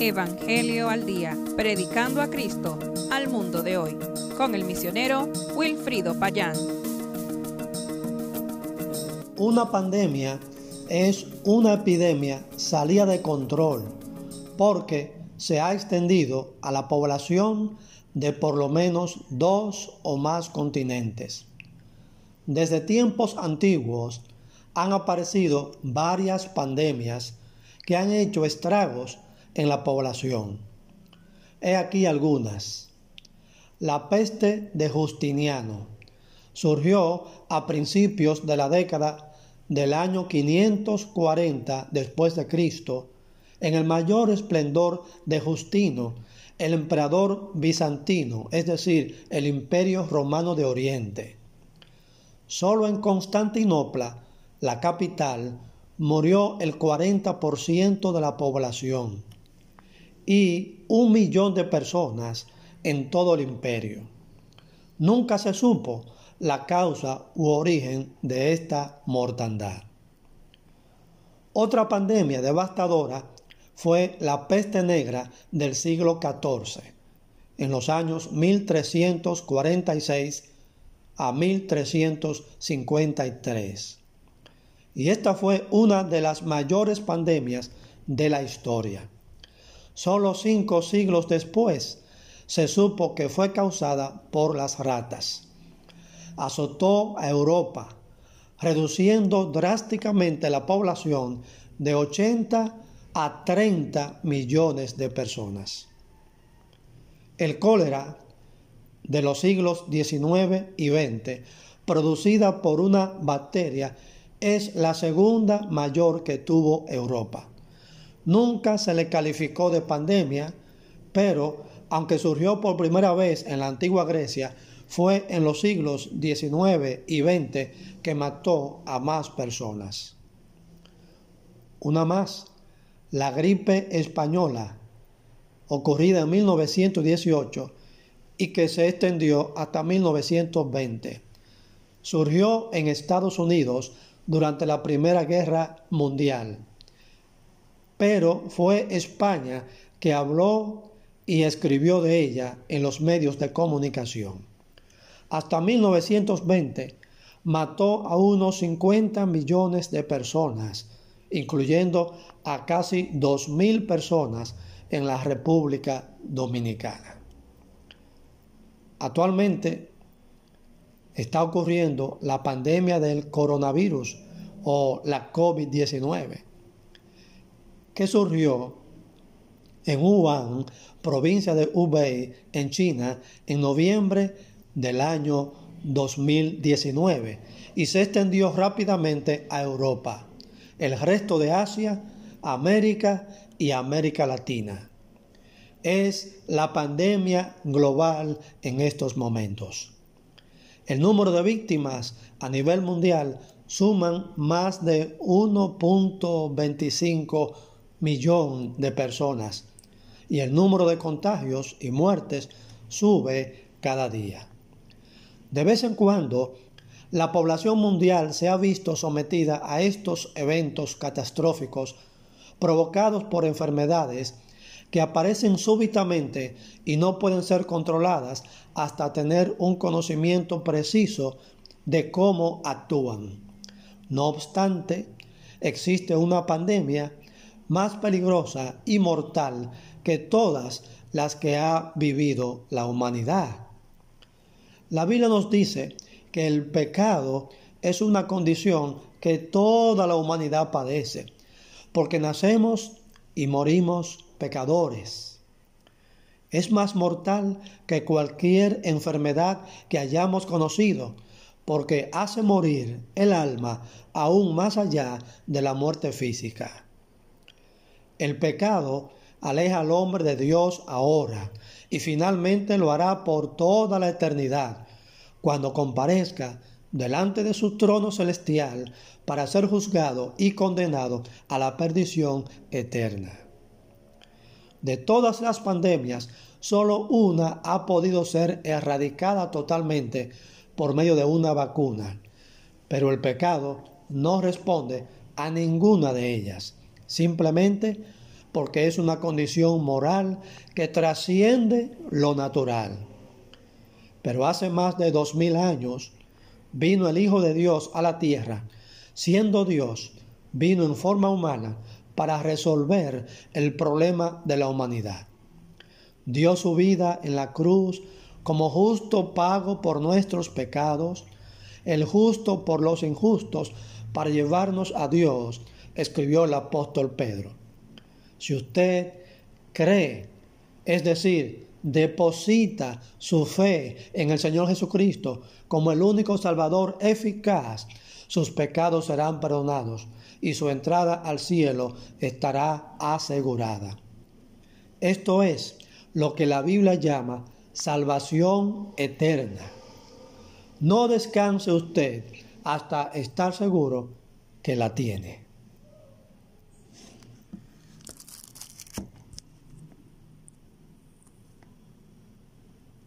Evangelio al Día, predicando a Cristo al mundo de hoy, con el misionero Wilfrido Payán. Una pandemia es una epidemia salida de control porque se ha extendido a la población de por lo menos 2 o más continentes. Desde tiempos antiguos han aparecido varias pandemias que han hecho estragos en la población. He aquí algunas. La peste de Justiniano surgió a principios de la década del año 540 después de Cristo, en el mayor esplendor de Justino, el emperador bizantino, es decir, el Imperio Romano de Oriente. Solo en Constantinopla, la capital, murió el 40% de la población y 1 millón de personas en todo el imperio. Nunca se supo la causa u origen de esta mortandad. Otra pandemia devastadora fue la peste negra del siglo XIV, en los años 1346 a 1353. Y esta fue una de las mayores pandemias de la historia. Solo 5 siglos después se supo que fue causada por las ratas. Azotó a Europa, reduciendo drásticamente la población de 80 a 30 millones de personas. El cólera de los siglos XIX y XX, producida por una bacteria, es la segunda mayor que tuvo Europa. Nunca se le calificó de pandemia, pero aunque surgió por primera vez en la antigua Grecia, fue en los siglos XIX y XX que mató a más personas. Una más, la gripe española, ocurrida en 1918 y que se extendió hasta 1920. Surgió en Estados Unidos durante la Primera Guerra Mundial. Pero fue España que habló y escribió de ella en los medios de comunicación. Hasta 1920 mató a unos 50 millones de personas, incluyendo a casi 2.000 personas en la República Dominicana. Actualmente está ocurriendo la pandemia del coronavirus o la COVID-19, que surgió en Wuhan, provincia de Hubei, en China, en noviembre del año 2019 y se extendió rápidamente a Europa, el resto de Asia, América y América Latina. Es la pandemia global en estos momentos. El número de víctimas a nivel mundial suman más de 1.25 millones de personas y el número de contagios y muertes sube cada día. De vez en cuando, la población mundial se ha visto sometida a estos eventos catastróficos provocados por enfermedades que aparecen súbitamente y no pueden ser controladas hasta tener un conocimiento preciso de cómo actúan. No obstante, existe una pandemia más peligrosa y mortal que todas las que ha vivido la humanidad. La Biblia nos dice que el pecado es una condición que toda la humanidad padece, porque nacemos y morimos pecadores. Es más mortal que cualquier enfermedad que hayamos conocido, porque hace morir el alma aún más allá de la muerte física. El pecado aleja al hombre de Dios ahora y finalmente lo hará por toda la eternidad, cuando comparezca delante de su trono celestial para ser juzgado y condenado a la perdición eterna. De todas las pandemias, solo una ha podido ser erradicada totalmente por medio de una vacuna, pero el pecado no responde a ninguna de ellas, simplemente porque es una condición moral que trasciende lo natural. Pero hace más de 2000 años vino el Hijo de Dios a la tierra. Siendo Dios, vino en forma humana para resolver el problema de la humanidad. Dio su vida en la cruz como justo pago por nuestros pecados, el justo por los injustos, para llevarnos a Dios, escribió el apóstol Pedro. Si usted cree, es decir, deposita su fe en el Señor Jesucristo como el único Salvador eficaz, sus pecados serán perdonados y su entrada al cielo estará asegurada. Esto es lo que la Biblia llama salvación eterna. No descanse usted hasta estar seguro que la tiene.